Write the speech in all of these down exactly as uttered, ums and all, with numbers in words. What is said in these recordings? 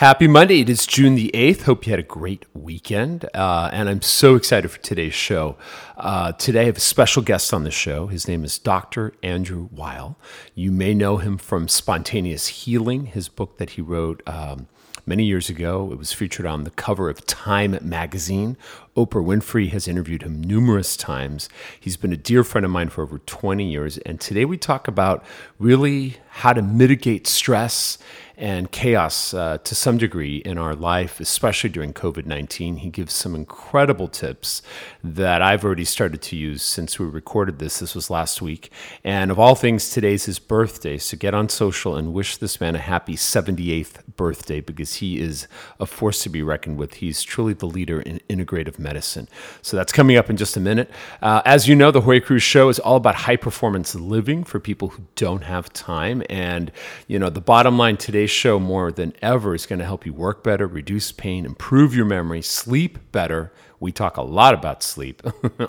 Happy Monday. It is June the eighth. Hope you had a great weekend. Uh, and I'm so excited for today's show. Uh, today I have a special guest on the show. His name is Doctor Andrew Weil. You may know him from Spontaneous Healing, his book that he wrote um, many years ago. It was featured on the cover of Time magazine. Oprah Winfrey has interviewed him numerous times. He's been a dear friend of mine for over twenty years. And today we talk about really how to mitigate stress and chaos uh, to some degree in our life, especially during COVID nineteen. He gives some incredible tips that I've already started to use since we recorded this. This was last week. And of all things, today's his birthday. So get on social and wish this man a happy seventy-eighth birthday, because he is a force to be reckoned with. He's truly the leader in integrative medicine. So that's coming up in just a minute. Uh, as you know, the Jorge Cruise Show is all about high-performance living for people who don't have time. And, you know, the bottom line today, show more than ever is going to help you work better, reduce pain, improve your memory, sleep better. We talk a lot about sleep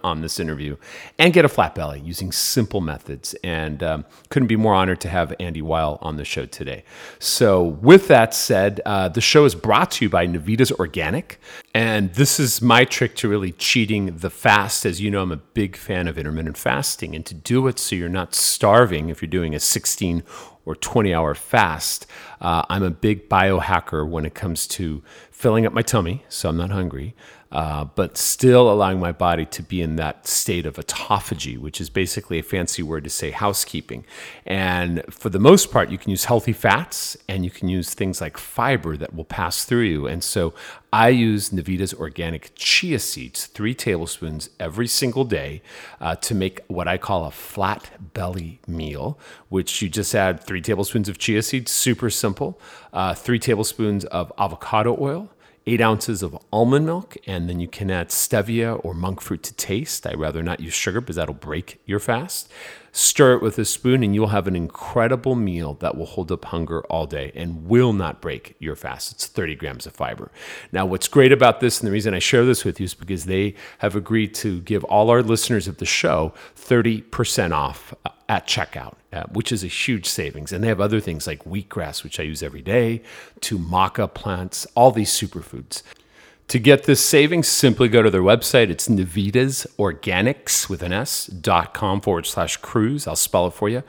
on this interview, and get a flat belly using simple methods. And um, couldn't be more honored to have Andy Weil on the show today. So with that said, uh, the show is brought to you by Navitas Organic. And this is my trick to really cheating the fast. As you know, I'm a big fan of intermittent fasting, and to do it so you're not starving if you're doing a sixteen or twenty hour fast. Uh, I'm a big biohacker when it comes to filling up my tummy, so I'm not hungry, uh, but still allowing my body to be in that state of autophagy, which is basically a fancy word to say housekeeping. And for the most part, you can use healthy fats, and you can use things like fiber that will pass through you. And so I use Navitas Organic Chia Seeds, three tablespoons every single day, uh, to make what I call a flat belly meal, which you just add three tablespoons of chia seeds, super simple, uh, three tablespoons of avocado oil, eight ounces of almond milk, and then you can add stevia or monk fruit to taste. I'd rather not use sugar because that'll break your fast. Stir it with a spoon, and you'll have an incredible meal that will hold up hunger all day and will not break your fast. It's thirty grams of fiber. Now, what's great about this, and the reason I share this with you, is because they have agreed to give all our listeners of the show thirty percent off at checkout, which is a huge savings. And they have other things like wheatgrass, which I use every day, to maca plants, all these superfoods. To get this savings, simply go to their website. It's Navitas Organics with an S dot com forward slash cruise. I'll spell it for you: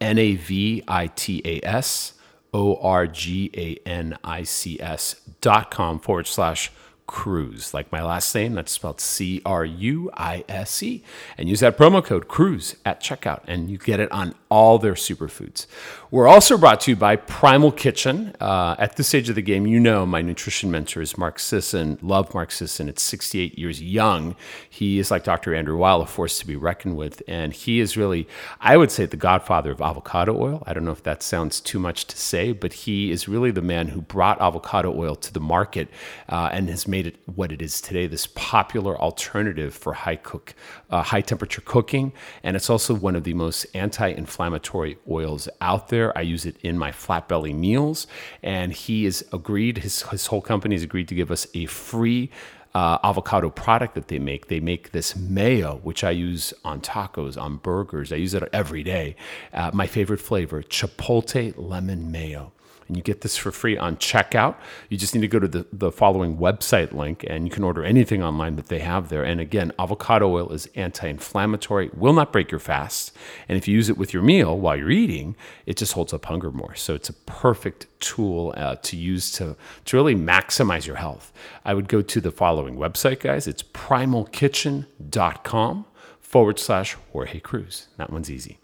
N A V I T A S O R G A N I C S dot com forward slash cruise. Like my last name, that's spelled C R U I S E. And use that promo code cruise at checkout, and you get it on all their superfoods. We're also brought to you by Primal Kitchen. Uh, at this stage of the game, you know my nutrition mentor is Mark Sisson. Love Mark Sisson. At sixty-eight years young, he is, like Doctor Andrew Weil, a force to be reckoned with. And he is really, I would say, the godfather of avocado oil. I don't know if that sounds too much to say, but he is really the man who brought avocado oil to the market uh, and has made it what it is today, this popular alternative for high cook, uh, high temperature cooking. And it's also one of the most anti-inflammatory inflammatory oils out there. I use it in my flat belly meals, and he has agreed, his, his whole company has agreed to give us a free Uh, avocado product that they make. They make this mayo, which I use on tacos, on burgers. I use it every day. Uh, my favorite flavor, chipotle lemon mayo. And you get this for free on checkout. You just need to go to the, the following website link, and you can order anything online that they have there. And again, avocado oil is anti-inflammatory, will not break your fast. And if you use it with your meal while you're eating, it just holds up hunger more. So it's a perfect tool uh, to use to, to really maximize your health. I would go to the following website, guys. It's primal kitchen dot com forward slash Jorge Cruz. That one's easy.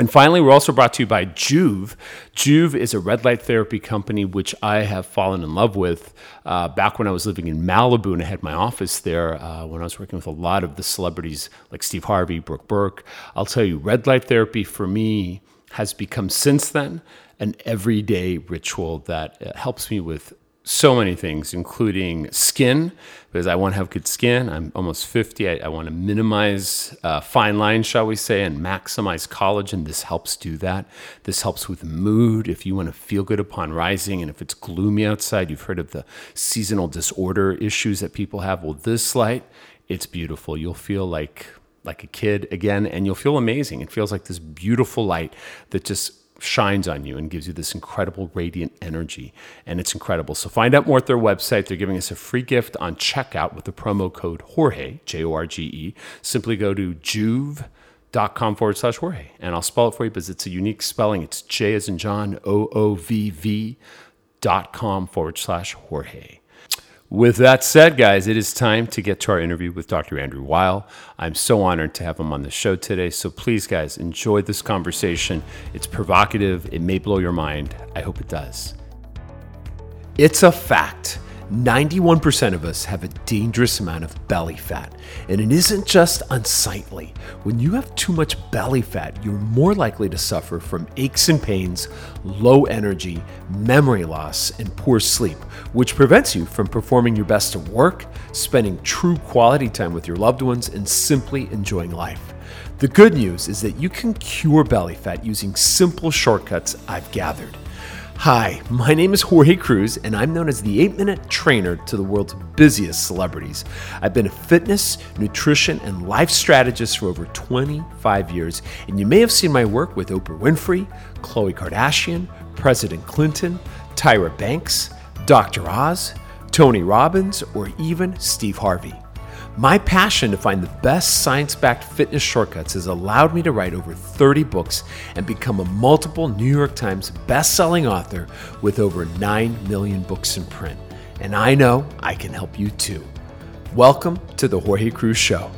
And finally, we're also brought to you by Juve. Juve is a red light therapy company, which I have fallen in love with uh, back when I was living in Malibu and I had my office there uh, when I was working with a lot of the celebrities like Steve Harvey, Brooke Burke. I'll tell you, red light therapy for me has become since then an everyday ritual that helps me with so many things, including skin, because I want to have good skin. I'm almost fifty. I, I want to minimize uh, fine lines, shall we say, and maximize collagen. This helps do that. This helps with mood. If you want to feel good upon rising, and if it's gloomy outside, you've heard of the seasonal disorder issues that people have. Well, this light, it's beautiful. You'll feel like like a kid again, and you'll feel amazing. It feels like this beautiful light that just shines on you and gives you this incredible radiant energy, and it's incredible. So find out more at their website. They're giving us a free gift on checkout with the promo code Jorge, J O R G E. Simply go to Juve.com forward slash Jorge, and I'll spell it for you because it's a unique spelling. It's J as in John, O O V V dot com forward slash Jorge. With that said, guys, it is time to get to our interview with Doctor Andrew Weil. I'm so honored to have him on the show today. So please, guys, enjoy this conversation. It's provocative. It may blow your mind. I hope it does. It's a fact. ninety-one percent of us have a dangerous amount of belly fat, and it isn't just unsightly. When you have too much belly fat, you're more likely to suffer from aches and pains, low energy, memory loss, and poor sleep, which prevents you from performing your best at work, spending true quality time with your loved ones, and simply enjoying life. The good news is that you can cure belly fat using simple shortcuts I've gathered. Hi, my name is Jorge Cruise, and I'm known as the eight-minute trainer to the world's busiest celebrities. I've been a fitness, nutrition, and life strategist for over twenty-five years, and you may have seen my work with Oprah Winfrey, Khloe Kardashian, President Clinton, Tyra Banks, Doctor Oz, Tony Robbins, or even Steve Harvey. My passion to find the best science-backed fitness shortcuts has allowed me to write over thirty books and become a multiple New York Times best-selling author with over nine million books in print. And I know I can help you too. Welcome to The Jorge Cruise Show.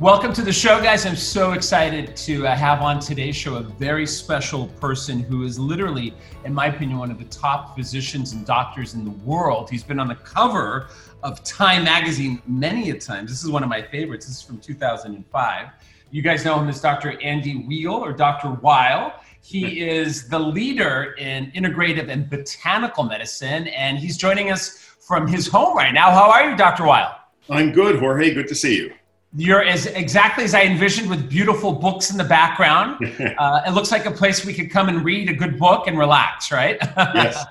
Welcome to the show, guys. I'm so excited to have on today's show a very special person who is literally, in my opinion, one of the top physicians and doctors in the world. He's been on the cover of Time magazine many a times. This is one of my favorites. This is from two thousand five. You guys know him as Doctor Andy Weil or Doctor Weil. He is the leader in integrative and botanical medicine, and he's joining us from his home right now. How are you, Doctor Weil? I'm good, Jorge. Good to see you. You're as exactly as I envisioned, with beautiful books in the background. Uh, it looks like a place we could come and read a good book and relax, right? Yes.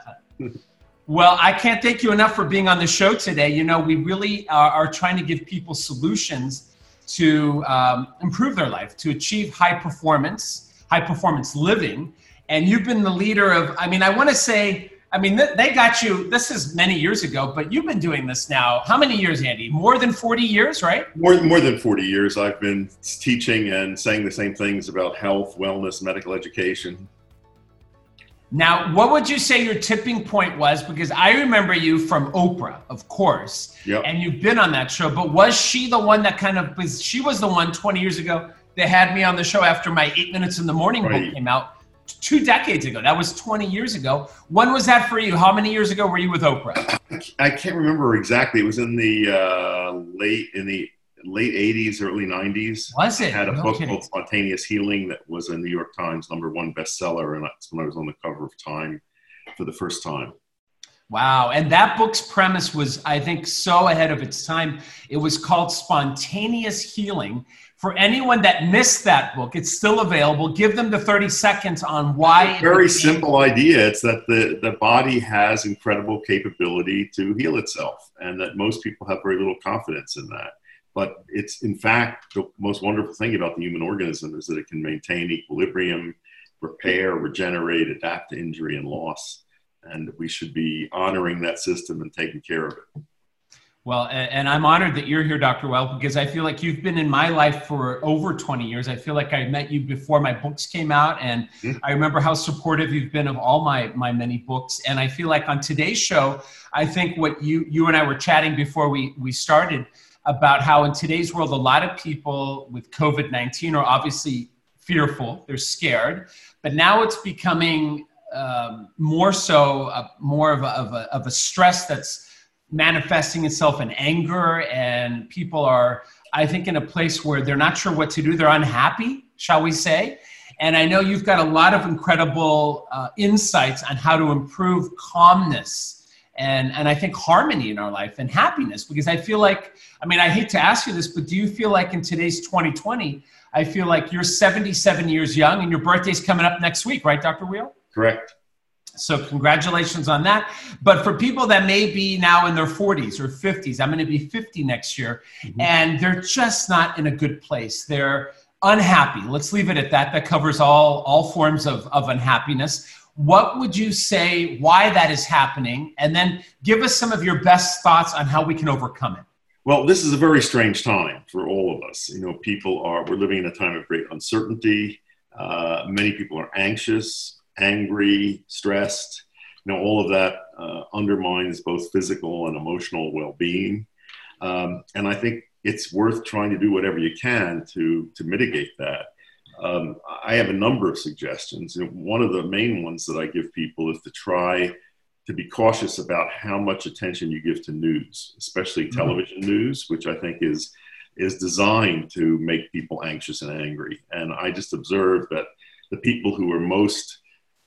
Well, I can't thank you enough for being on the show today. You know, we really are, are trying to give people solutions to um, improve their life, to achieve high performance, high performance living. And you've been the leader of, I mean, I want to say, I mean, they got you, this is many years ago, but you've been doing this now. How many years, Andy? More than forty years, right? More, more than forty years. I've been teaching and saying the same things about health, wellness, medical education. Now, what would you say your tipping point was? Because I remember you from Oprah, of course, yep. And you've been on that show, but was she the one that kind of, was, she was the one twenty years ago that had me on the show after my Eight Minutes in the Morning right. book came out. Two decades ago. That was twenty years ago. When was that for you? How many years ago were you with Oprah? I can't remember exactly. It was in the uh, late in the late eighties, early nineties. Was it? I had a no book kidding. called Spontaneous Healing that was a New York Times number one bestseller, and that's when I was on the cover of Time for the first time. Wow. And that book's premise was, I think, so ahead of its time. It was called Spontaneous Healing. For anyone that missed that book, it's still available. Give them the thirty seconds on why. It's a very simple idea. It's that the, the body has incredible capability to heal itself, and that most people have very little confidence in that. But it's, in fact, the most wonderful thing about the human organism is that it can maintain equilibrium, repair, regenerate, adapt to injury and loss. And we should be honoring that system and taking care of it. Well, and I'm honored that you're here, Doctor Weil, because I feel like you've been in my life for over twenty years. I feel like I met you before my books came out, and mm-hmm. I remember how supportive you've been of all my, my many books. And I feel like on today's show, I think what you you and I were chatting before we, we started about how in today's world, a lot of people with covid nineteen are obviously fearful, they're scared, but now it's becoming um, more so, a, more of a, of a, of a stress that's manifesting itself in anger, and people are, I think, in a place where they're not sure what to do. They're unhappy, shall we say. And I know you've got a lot of incredible uh, insights on how to improve calmness and, and I think harmony in our life and happiness, because I feel like, I mean, I hate to ask you this, but do you feel like in today's twenty twenty, I feel like you're seventy-seven years young and your birthday's coming up next week, right, Doctor Weil? Correct. So congratulations on that. But for people that may be now in their forties or fifties, I'm going to be fifty next year, mm-hmm. and they're just not in a good place. They're unhappy. Let's leave it at that. That covers all, all forms of, of unhappiness. What would you say, why that is happening? And then give us some of your best thoughts on how we can overcome it. Well, this is a very strange time for all of us. You know, people are, we're living in a time of great uncertainty. Uh, many people are anxious, angry, stressed. You know, all of that uh, undermines both physical and emotional well-being. Um, and I think it's worth trying to do whatever you can to, to mitigate that. Um, I have a number of suggestions. You know, one of the main ones that I give people is to try to be cautious about how much attention you give to news, especially mm-hmm. television news, which I think is is designed to make people anxious and angry. And I just observe that the people who are most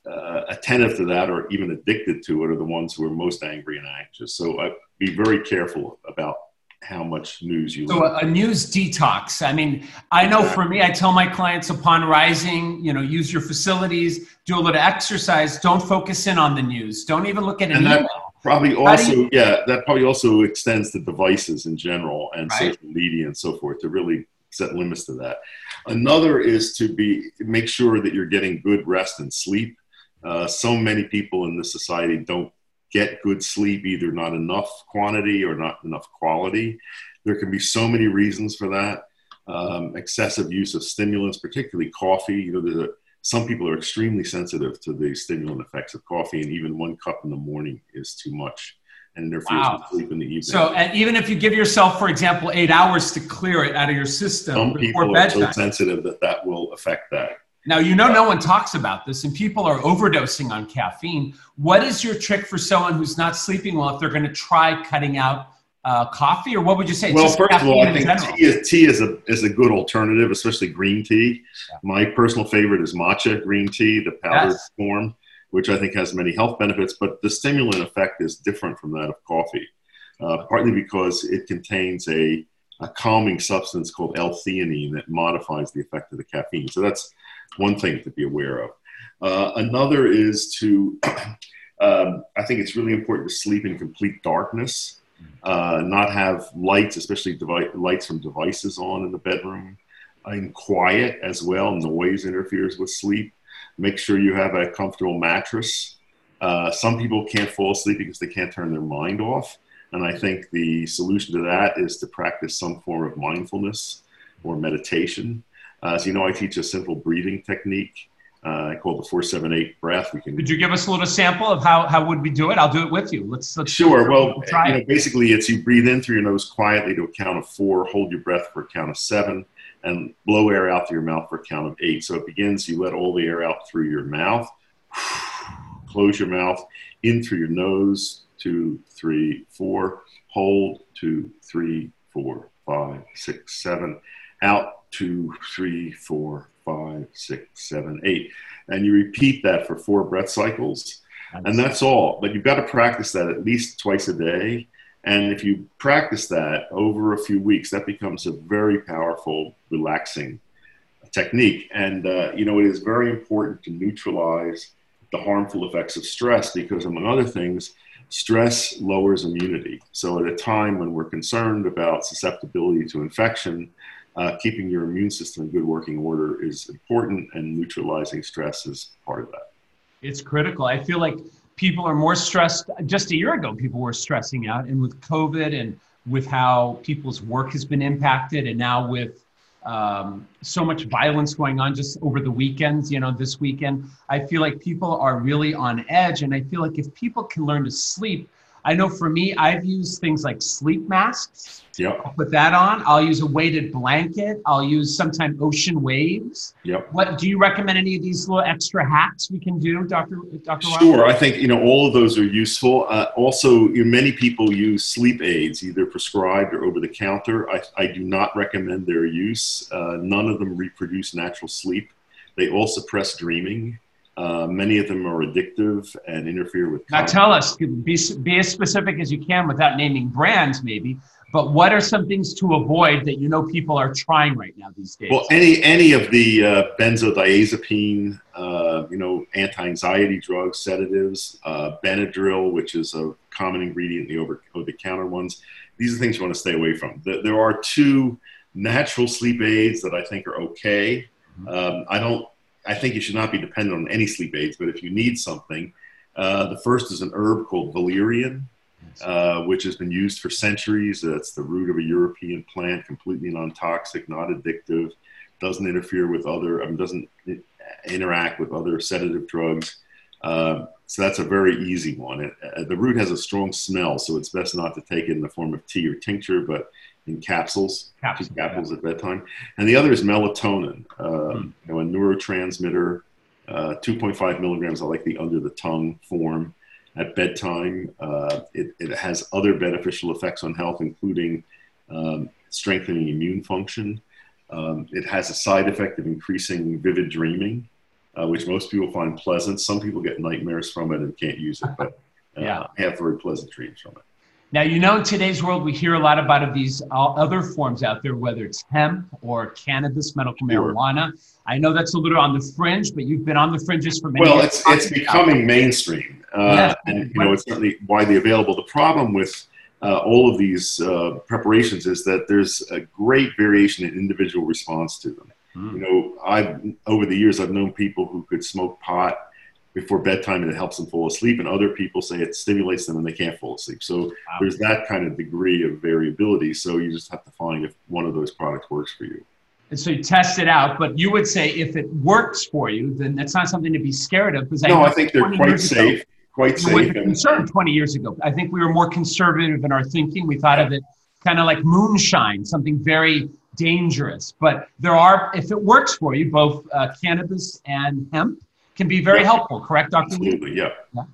uh, attentive to that or even addicted to it are the ones who are most angry and anxious. So I, be very careful about how much news you. So a, a news detox. I mean, I know exactly. For me, I tell my clients upon rising, you know, use your facilities, do a little exercise. Don't focus in on the news. Don't even look at an and that email. Probably also, you- yeah, that probably also extends to devices in general and right. social media and so forth to really set limits to that. Another is to be, make sure that you're getting good rest and sleep. Uh, so many people in this society don't get good sleep, either not enough quantity or not enough quality. There can be so many reasons for that. Um, excessive use of stimulants, particularly coffee. You know, there's a, some people are extremely sensitive to the stimulant effects of coffee, and even one cup in the morning is too much, and interferes wow. with sleep in the evening. So, and even if you give yourself, for example, eight hours to clear it out of your system, some people are so sensitive that that will affect that. Now, you know, no one talks about this and people are overdosing on caffeine. What is your trick for someone who's not sleeping well if they're going to try cutting out uh, coffee, or what would you say? It's well, first of all, I think tea, is, tea is, a, is a good alternative, especially green tea. Yeah. My personal favorite is matcha green tea, the powdered yes. form, which I think has many health benefits, but the stimulant effect is different from that of coffee, uh, partly because it contains a, a calming substance called L-theanine that modifies the effect of the caffeine. So that's one thing to be aware of. Uh, another is to, um, I think it's really important to sleep in complete darkness, uh, not have lights, especially device, lights from devices on in the bedroom, and quiet as well. Noise interferes with sleep. Make sure you have a comfortable mattress. Uh, some people can't fall asleep because they can't turn their mind off. And I think the solution to that is to practice some form of mindfulness or meditation. Uh, as you know, I teach a simple breathing technique uh, called the four seven eight breath. We can. Could you give us a little sample of how, how would we do it? I'll do it with you. Let's, let's Sure. Well, we'll try you know, basically it's you breathe in through your nose quietly to a count of four, hold your breath for a count of seven, and blow air out through your mouth for a count of eight. So it begins, you let all the air out through your mouth, close your mouth, in through your nose, two, three, four, hold, two, three, four, five, six, seven, out, two, three, four, five, six, seven, eight. And you repeat that for four breath cycles. And that's all. But you've got to practice that at least twice a day. And if you practice that over a few weeks, that becomes a very powerful, relaxing technique. And, uh, you know, it is very important to neutralize the harmful effects of stress because, among other things, stress lowers immunity. So at a time when we're concerned about susceptibility to infection, Uh, keeping your immune system in good working order is important, and neutralizing stress is part of that. It's critical. I feel like people are more stressed. Just a year ago, people were stressing out, and with COVID and with how people's work has been impacted, and now with um, so much violence going on just over the weekends, you know, this weekend, I feel like people are really on edge. And I feel like if people can learn to sleep, I know for me, I've used things like sleep masks. Yep. I'll put that on. I'll use a weighted blanket. I'll use sometimes ocean waves. Yep. What do you recommend? Any of these little extra hacks we can do, Doctor Doctor Sure. Weil? I think you know all of those are useful. Uh, also, you know, many people use sleep aids, either prescribed or over the counter. I, I do not recommend their use. Uh, none of them reproduce natural sleep. They all suppress dreaming. Uh, many of them are addictive and interfere with. Now, tell us, be, be as specific as you can without naming brands, maybe, but what are some things to avoid that you know people are trying right now these days? Well, any any of the uh, benzodiazepine, uh, you know, anti-anxiety drugs, sedatives, uh, Benadryl, which is a common ingredient in the over-the-counter ones, these are things you want to stay away from. There are two natural sleep aids that I think are okay. Um, I don't, I think you should not be dependent on any sleep aids, but if you need something, uh, the first is an herb called valerian, uh, which has been used for centuries. That's the root of a European plant, completely non-toxic, not addictive, doesn't interfere with other, I mean, doesn't interact with other sedative drugs. Uh, so that's a very easy one. It, uh, the root has a strong smell, so it's best not to take it in the form of tea or tincture, but in capsules, capsules, capsules yeah. at bedtime. And the other is melatonin, uh, mm. you know, a neurotransmitter, uh, two point five milligrams. I like the under the tongue form at bedtime. Uh, it, it has other beneficial effects on health, including um, strengthening immune function. Um, it has a side effect of increasing vivid dreaming, uh, which most people find pleasant. Some people get nightmares from it and can't use it, but uh, yeah. I have very pleasant dreams from it. Now, you know, in today's world, we hear a lot about of these other forms out there, whether it's hemp or cannabis, medical sure. marijuana. I know that's a little on the fringe, but you've been on the fringes for many well, years. Well, it's, it's becoming mainstream, uh, yeah. and you know, it's certainly widely available. The problem with uh, all of these uh, preparations is that there's a great variation in individual response to them. Mm. You know, I've over the years, I've known people who could smoke pot before bedtime and it helps them fall asleep, and other people say it stimulates them and they can't fall asleep. So wow. there's that kind of degree of variability. So you just have to find if one of those products works for you. And so you test it out, but you would say if it works for you, then that's not something to be scared of. Because No, I, I think they're quite safe, ago, quite safe. We were concerned twenty years ago. I think we were more conservative in our thinking. We thought yeah. of it kind of like moonshine, something very dangerous. But there are, if it works for you, both uh, cannabis and hemp, can be very yeah. helpful, correct, Doctor Absolutely, yeah. yeah.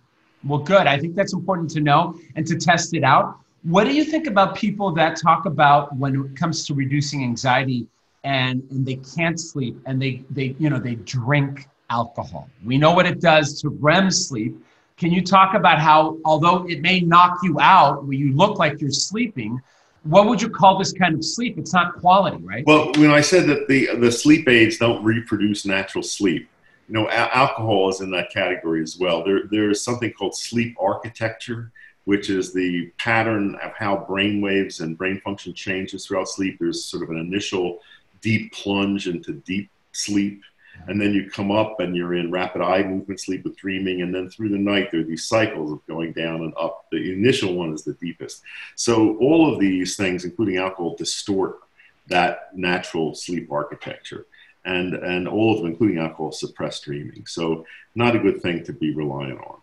Well, good. I think that's important to know and to test it out. What do you think about people that talk about when it comes to reducing anxiety and, and they can't sleep and they, they, you know, they drink alcohol? We know what it does to R E M sleep. Can you talk about how, although it may knock you out where you look like you're sleeping, what would you call this kind of sleep? It's not quality, right? Well, when I said that the, the sleep aids don't reproduce natural sleep, you know, a- alcohol is in that category as well. There, there is something called sleep architecture, which is the pattern of how brain waves and brain function changes throughout sleep. There's sort of an initial deep plunge into deep sleep, and then you come up and you're in rapid eye movement sleep with dreaming, and then through the night there are these cycles of going down and up. The initial one is the deepest. So all of these things, including alcohol, distort that natural sleep architecture. And and all of them, including alcohol, suppress dreaming. So not a good thing to be reliant on.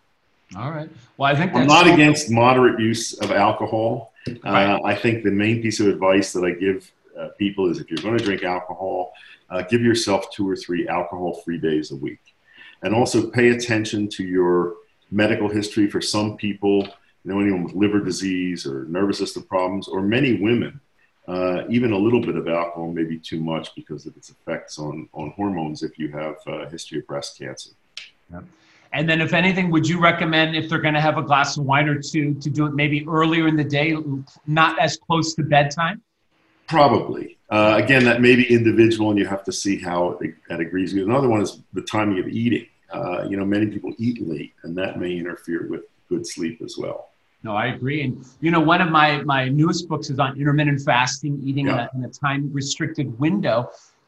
All right. Well, I think that's I'm not against moderate use of alcohol. Right. Uh, I think the main piece of advice that I give uh, people is if you're going to drink alcohol, uh, give yourself two or three alcohol-free days a week. And also pay attention to your medical history. For some people, you know, anyone with liver disease or nervous system problems, or many women, Uh, even a little bit of alcohol may be too much because of its effects on, on hormones if you have a history of breast cancer. Yep. And then if anything, would you recommend if they're going to have a glass of wine or two to do it maybe earlier in the day, not as close to bedtime? Probably. Uh, again, that may be individual and you have to see how it, that agrees with you. Another one is the timing of eating. Uh, you know, many people eat late and that may interfere with good sleep as well. No, I agree. And, you know, one of my, my newest books is on intermittent fasting, eating yeah. in a, in a time-restricted window.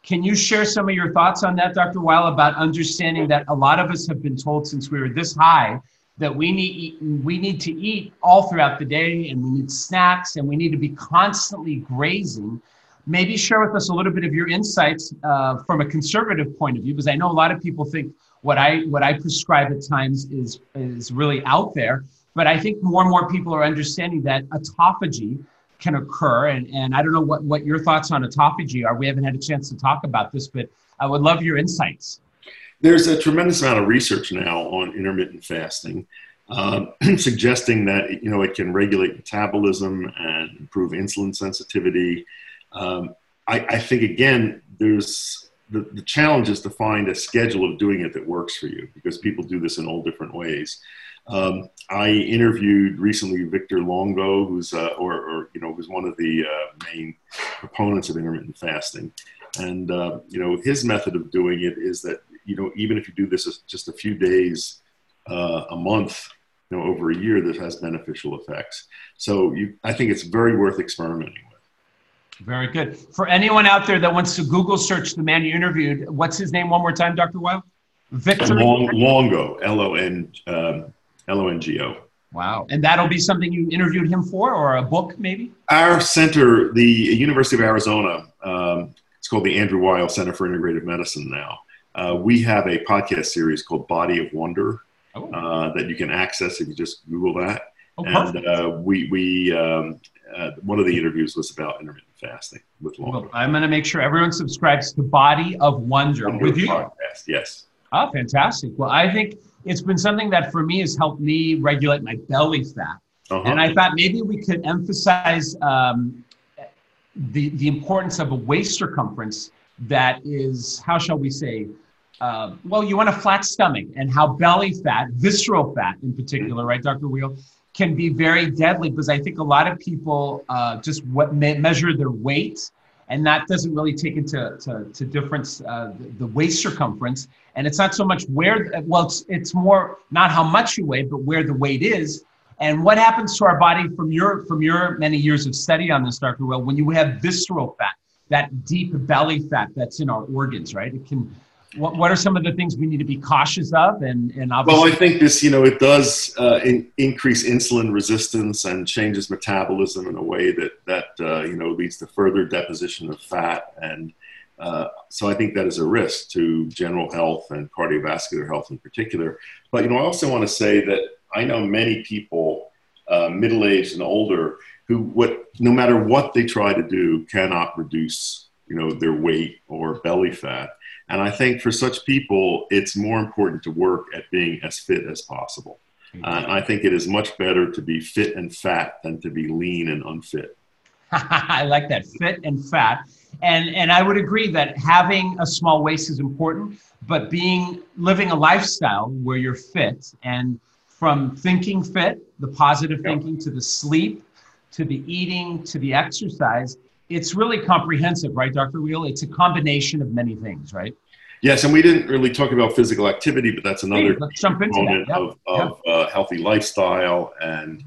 Can you share some of your thoughts on that, Doctor Weil, about understanding that a lot of us have been told since we were this high that we need we need to eat all throughout the day and we need snacks and we need to be constantly grazing. Maybe share with us a little bit of your insights uh, from a conservative point of view, because I know a lot of people think what I what I prescribe at times is is really out there. But I think more and more people are understanding that autophagy can occur. And, and I don't know what, what your thoughts on autophagy are. We haven't had a chance to talk about this, but I would love your insights. There's a tremendous amount of research now on intermittent fasting, um, suggesting that, you know, it can regulate metabolism and improve insulin sensitivity. Um, I, I think, again, there's the, the challenge is to find a schedule of doing it that works for you because people do this in all different ways. Um, I interviewed recently Victor Longo, who's uh, or, or you know, who's one of the uh, main proponents of intermittent fasting, and uh, you know, his method of doing it is that, you know, even if you do this just a few days uh, a month, you know, over a year, this has beneficial effects. So you, I think it's very worth experimenting with. Very good. For anyone out there that wants to Google search the man you interviewed, what's his name one more time, Doctor Weil? Victor Long, Longo, L O N, um, L O N G O. Wow. And that'll be something you interviewed him for, or a book maybe? Our center, the University of Arizona, um, it's called the Andrew Weil Center for Integrative Medicine now. Uh, we have a podcast series called Body of Wonder oh. uh, that you can access if you just Google that. Oh, and uh, we, we um, uh, one of the interviews was about intermittent fasting with Longo. Well, I'm going to make sure everyone subscribes to Body of Wonder Wonder with you. Podcast, yes. Oh, fantastic. Well, I think it's been something that for me has helped me regulate my belly fat. Uh-huh. And I thought maybe we could emphasize um, the the importance of a waist circumference that is, how shall we say, uh, well, you want a flat stomach, and how belly fat, visceral fat in particular, mm-hmm. right, Doctor Weil, can be very deadly, because I think a lot of people uh, just what me- measure their weight, and that doesn't really take into to, to difference uh, the, the waist circumference. And it's not so much where, well, it's, it's more not how much you weigh, but where the weight is. And what happens to our body from your from your many years of study on this, Doctor Weil, when you have visceral fat, that deep belly fat that's in our organs, right? It can. What, what are some of the things we need to be cautious of? And, and obviously, well, I think this, you know, it does uh, in, increase insulin resistance and changes metabolism in a way that, that uh, you know, leads to further deposition of fat. And uh, so I think that is a risk to general health and cardiovascular health in particular. But, you know, I also want to say that I know many people, uh, middle-aged and older, who what no matter what they try to do cannot reduce, you know, their weight or belly fat. And I think for such people, it's more important to work at being as fit as possible. Mm-hmm. Uh, and I think it is much better to be fit and fat than to be lean and unfit. I like that, fit and fat. And and I would agree that having a small waist is important, but being living a lifestyle where you're fit, and from thinking fit, the positive yep. thinking, to the sleep, to the eating, to the exercise, it's really comprehensive, right, Doctor Weil? It's a combination of many things, right? Yes, and we didn't really talk about physical activity, but that's another Let's jump into component that. Yep. of, of yep. Uh, healthy lifestyle and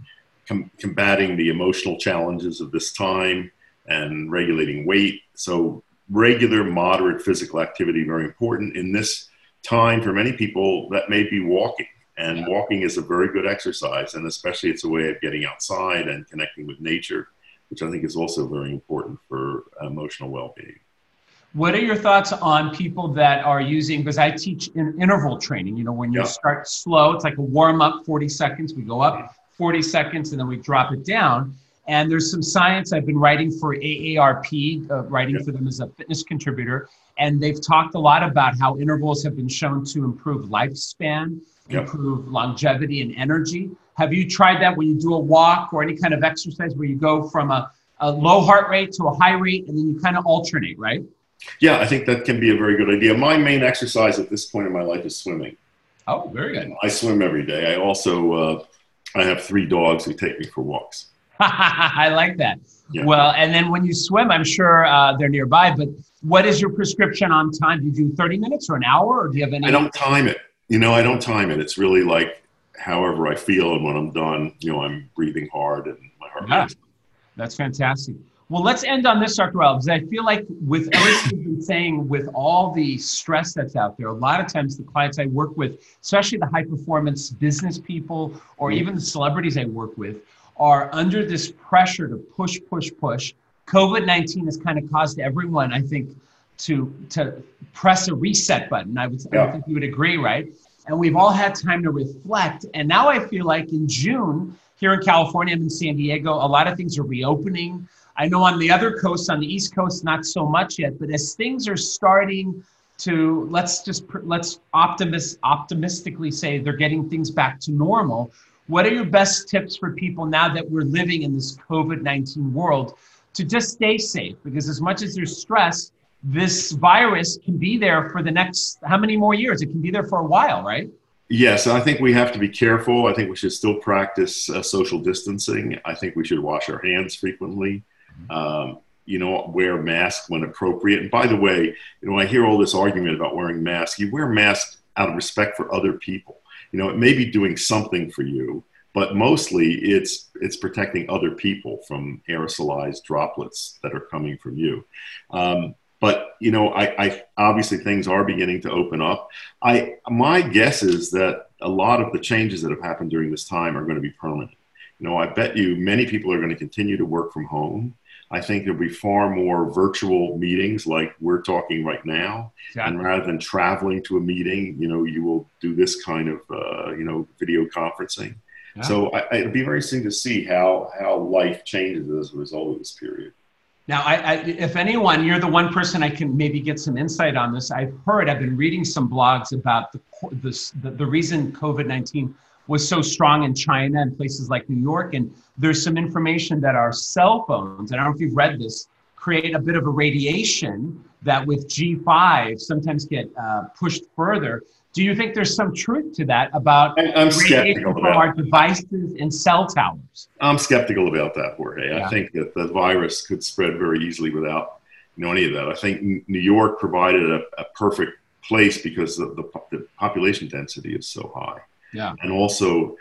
com- combating the emotional challenges of this time and regulating weight. So regular, moderate physical activity, very important. In this time, for many people, that may be walking. And yep. walking is a very good exercise, and especially it's a way of getting outside and connecting with nature, which I think is also very important for emotional well-being. What are your thoughts on people that are using, because I teach in interval training, you know, when you yeah. start slow, it's like a warm-up, forty seconds, we go up forty seconds, and then we drop it down. And there's some science I've been writing for A A R P, uh, writing yeah. for them as a fitness contributor, and they've talked a lot about how intervals have been shown to improve lifespan, yeah. improve longevity and energy. Have you tried that when you do a walk or any kind of exercise where you go from a, a low heart rate to a high rate, and then you kind of alternate, right? Yeah, I think that can be a very good idea. My main exercise at this point in my life is swimming. Oh, very good. I swim every day. I also, uh, I have three dogs who take me for walks. I like that. Yeah. Well, and then when you swim, I'm sure uh, they're nearby, but what is your prescription on time? Do you do thirty minutes or an hour, or do you have any? I don't time it. You know, I don't time it. It's really like, however I feel, and when I'm done, you know, I'm breathing hard and my heart yeah. races. That's fantastic. Well, let's end on this, Doctor Weil, because I feel like with everything you've been saying, with all the stress that's out there, a lot of times the clients I work with, especially the high-performance business people or mm-hmm. even the celebrities I work with, are under this pressure to push, push, push. COVID nineteen has kind of caused everyone, I think, to to press a reset button. I would, yeah. I would think you would agree, right? And we've all had time to reflect. And now I feel like in June, here in California, I'm in San Diego, a lot of things are reopening. I know on the other coast, on the East Coast, not so much yet, but as things are starting to, let's just, let's optimist, optimistically say they're getting things back to normal. What are your best tips for people now that we're living in this COVID nineteen world to just stay safe? Because as much as there's stress, this virus can be there for the next, how many more years? It can be there for a while, right? Yes, I think we have to be careful. I think we should still practice uh, social distancing. I think we should wash our hands frequently, um, you know, wear masks when appropriate. And by the way, you know, I hear all this argument about wearing masks. You wear masks out of respect for other people. You know, it may be doing something for you, But mostly it's it's protecting other people from aerosolized droplets that are coming from you. Um, but, you know, I, I obviously things are beginning to open up. I my guess is that a lot of the changes that have happened during this time are going to be permanent. You know, I bet you many people are going to continue to work from home. I think there'll be far more virtual meetings like we're talking right now. Exactly. And rather than traveling to a meeting, you know, you will do this kind of, uh, you know, video conferencing. Yeah. So I, it'd be very interesting to see how, how life changes as a result of this period. Now, I, I, if anyone, you're the one person I can maybe get some insight on this. I've heard, I've been reading some blogs about the, the, the, the reason COVID nineteen was so strong in China and places like New York. And there's some information that our cell phones, and I don't know if you've read this, create a bit of a radiation that with G five sometimes get uh, pushed further. Do you think there's some truth to that about I'm radiation from about our devices and cell towers? I'm skeptical about that, Jorge. Yeah. I think that the virus could spread very easily without you know, any of that. I think New York provided a, a perfect place because the, the, the population density is so high. Yeah. And also,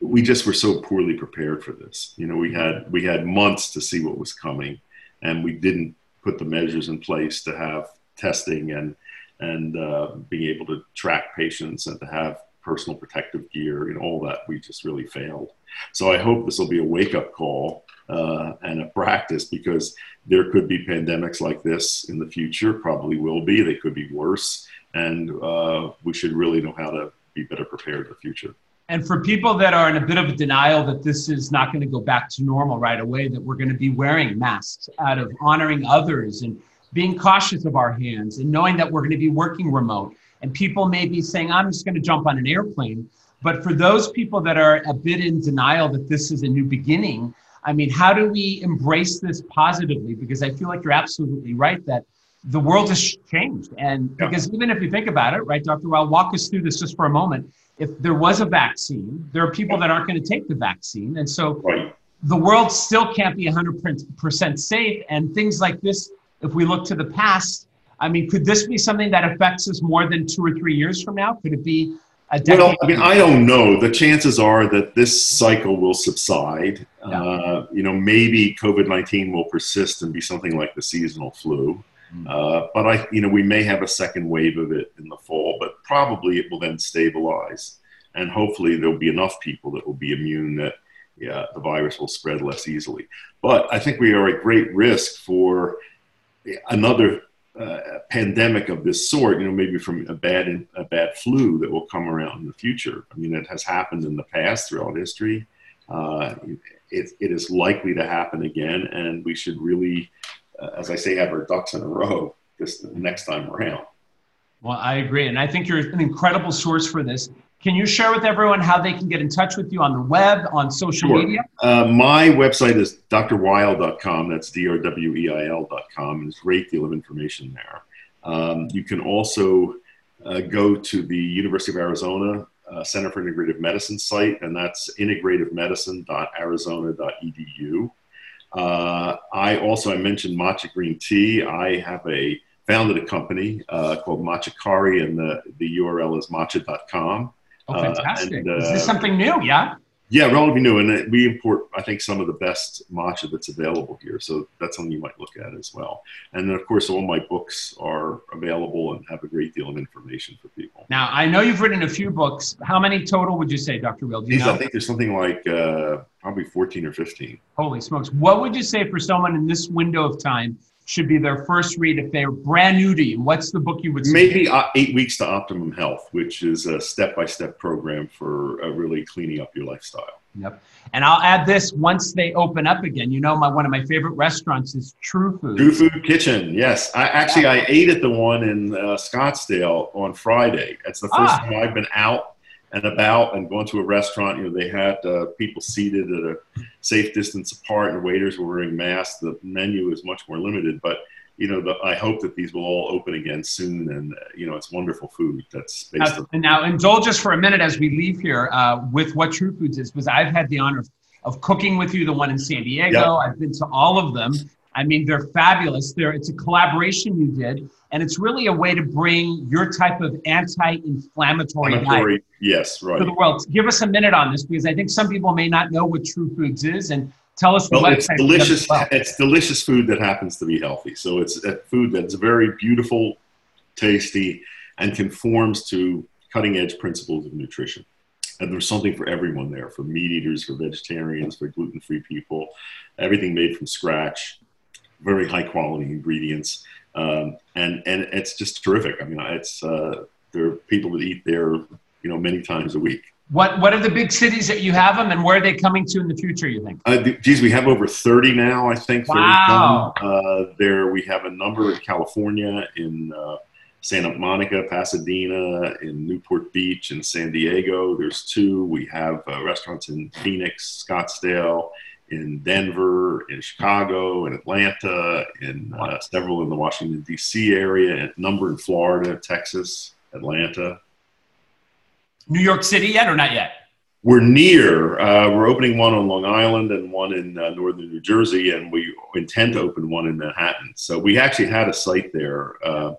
we just were so poorly prepared for this. You know, we had we had months to see what was coming, and we didn't put the measures in place to have testing and and uh, being able to track patients and to have personal protective gear and all that. We just really failed. So I hope this will be a wake-up call uh, and a practice, because there could be pandemics like this in the future. Probably will be. They could be worse, and uh, we should really know how to be better prepared in the future. And for people that are in a bit of a denial that this is not going to go back to normal right away, that we're going to be wearing masks out of honoring others and being cautious of our hands and knowing that we're going to be working remote, and people may be saying, I'm just going to jump on an airplane. But for those people that are a bit in denial that this is a new beginning, I mean, how do we embrace this positively? Because I feel like you're absolutely right that the world has changed. And because yeah. even if you think about it, right, Doctor Weil, walk us through this just for a moment. If there was a vaccine, there are people that aren't going to take the vaccine. And so right. the world still can't be one hundred percent safe. And things like this, if we look to the past, I mean, could this be something that affects us more than two or three years from now? Could it be a decade? Well, I mean, I don't know. The chances are that this cycle will subside. Yeah. Uh, you know, maybe COVID nineteen will persist and be something like the seasonal flu. Uh, but I, you know, we may have a second wave of it in the fall, but probably it will then stabilize, and hopefully there'll be enough people that will be immune that yeah, the virus will spread less easily. But I think we are at great risk for another uh, pandemic of this sort. You know, maybe from a bad a bad flu that will come around in the future. I mean, it has happened in the past throughout history. Uh, it, it is likely to happen again, and we should really, as I say, have our ducks in a row this next time around. Well, I agree. And I think you're an incredible source for this. Can you share with everyone how they can get in touch with you on the web, on social sure. media? Uh, my website is D R weil dot com. That's D R W E I L dot com. There's a great deal of information there. Um, you can also uh, go to the University of Arizona uh, Center for Integrative Medicine site, and that's integrative medicine dot arizona dot e d u. Uh, I also, I mentioned matcha green tea. I have a founded a company uh, called Matcha Kari, and the, the U R L is matcha dot com. Oh, fantastic. Uh, and, uh, is this something new? Yeah. Yeah, relatively new. And we import, I think, some of the best matcha that's available here. So that's something you might look at as well. And then, of course, all my books are available and have a great deal of information for people. Now, I know you've written a few books. How many total would you say, Doctor Weil? Geez, I think there's something like uh, probably fourteen or fifteen. Holy smokes. What would you say for someone in this window of time should be their first read if they're brand new to you? What's the book you would suggest? Maybe uh, Eight Weeks to Optimum Health, which is a step-by-step program for uh, really cleaning up your lifestyle. Yep. And I'll add this, once they open up again, you know, my one of my favorite restaurants is True Food. True Food Kitchen, yes. I Actually, I ate at the one in uh, Scottsdale on Friday. That's the first ah. time I've been out and about and going to a restaurant. You know, they had uh, people seated at a safe distance apart, and waiters were wearing masks. The menu is much more limited, but you know, the, I hope that these will all open again soon. And uh, you know, it's wonderful food. That's based uh, on- and now indulge us for a minute as we leave here uh, with what True Foods is, because I've had the honor of, of cooking with you, the one in San Diego. Yep. I've been to all of them. I mean, they're fabulous. They're, it's a collaboration you did, and it's really a way to bring your type of anti-inflammatory diet yes, right. to the world. Give us a minute on this, because I think some people may not know what True Foods is, and tell us. Well, it's delicious. Well. It's delicious food that happens to be healthy. So it's a food that's very beautiful, tasty, and conforms to cutting-edge principles of nutrition. And there's something for everyone there, for meat eaters, for vegetarians, for gluten-free people, everything made from scratch, very high-quality ingredients. Um, and, and it's just terrific. I mean, it's, uh, there are people that eat there, you know, many times a week. What, what are the big cities that you have them, and where are they coming to in the future, you think? Uh, geez, we have over thirty now, I think. Wow. Uh, there we have a number in California, in uh, Santa Monica, Pasadena, in Newport Beach, in San Diego. There's two. We have uh, restaurants in Phoenix, Scottsdale, in Denver, in Chicago, in Atlanta, in uh, several in the Washington, D C area, a number in Florida, Texas, Atlanta. New York City yet or not yet? We're near. Uh, we're opening one on Long Island and one in uh, northern New Jersey, and we intend to open one in Manhattan. So we actually had a site there. Uh,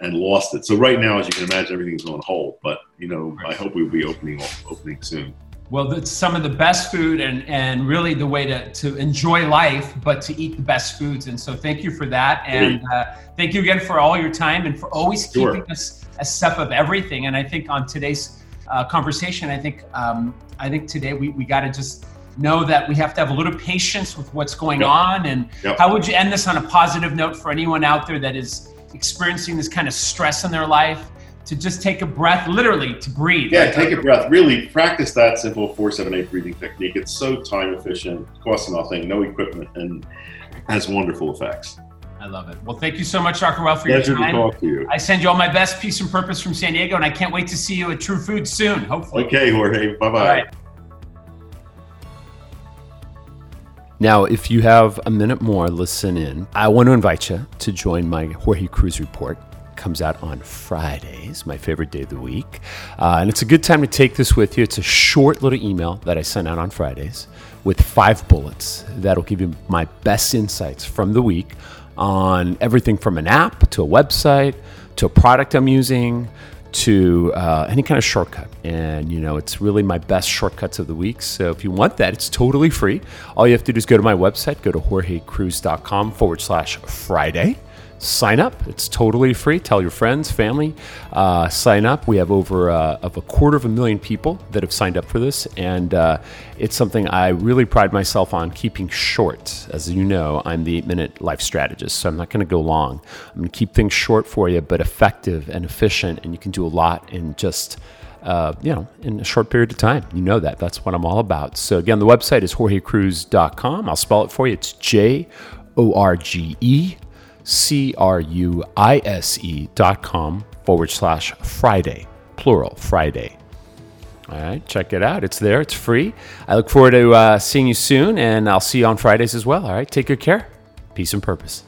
and lost it. So right now, as you can imagine, everything's on hold, but you know, I hope we'll be opening opening soon. Well, that's some of the best food and, and really the way to, to enjoy life, but to eat the best foods. And so thank you for that. And uh, thank you again for all your time and for always keeping sure. us a step of everything. And I think on today's uh, conversation, I think um, I think today we, we gotta just know that we have to have a little patience with what's going yep. on. And yep. how would you end this on a positive note for anyone out there that is experiencing this kind of stress in their life, to just take a breath, literally to breathe? Yeah, take a breath. Really practice that simple four seven eight breathing technique. It's so time efficient, costs nothing, no equipment, and has wonderful effects. I love it. Well, thank you so much, Doctor Weil, for Pleasure your time. Pleasure to talk to you. I send you all my best, peace and purpose from San Diego, and I can't wait to see you at True Food soon, hopefully. Okay, Jorge. Bye-bye. All right. Now, if you have a minute more, listen in. I want to invite you to join my Jorge Cruise Report. It comes out on Fridays, my favorite day of the week. Uh, and it's a good time to take this with you. It's a short little email that I send out on Fridays with five bullets that'll give you my best insights from the week on everything from an app to a website to a product I'm using to uh, any kind of shortcut. And you know, it's really my best shortcuts of the week. So if you want that, it's totally free. All you have to do is go to my website, go to jorge cruise dot com forward slash Friday, sign up. It's totally free. Tell your friends, family, uh, sign up. We have over uh, of a quarter of a million people that have signed up for this. And uh, it's something I really pride myself on keeping short. As you know, I'm the eight minute life strategist, so I'm not gonna go long. I'm gonna keep things short for you, but effective and efficient. And you can do a lot in just, Uh, you know, in a short period of time. You know that. That's what I'm all about. So again, the website is jorge cruise dot com. I'll spell it for you. It's J O R G E C R U I S E dot com forward slash Friday, plural, Friday. All right, check it out. It's there. It's free. I look forward to uh, seeing you soon, and I'll see you on Fridays as well. All right, take good care. Peace and purpose.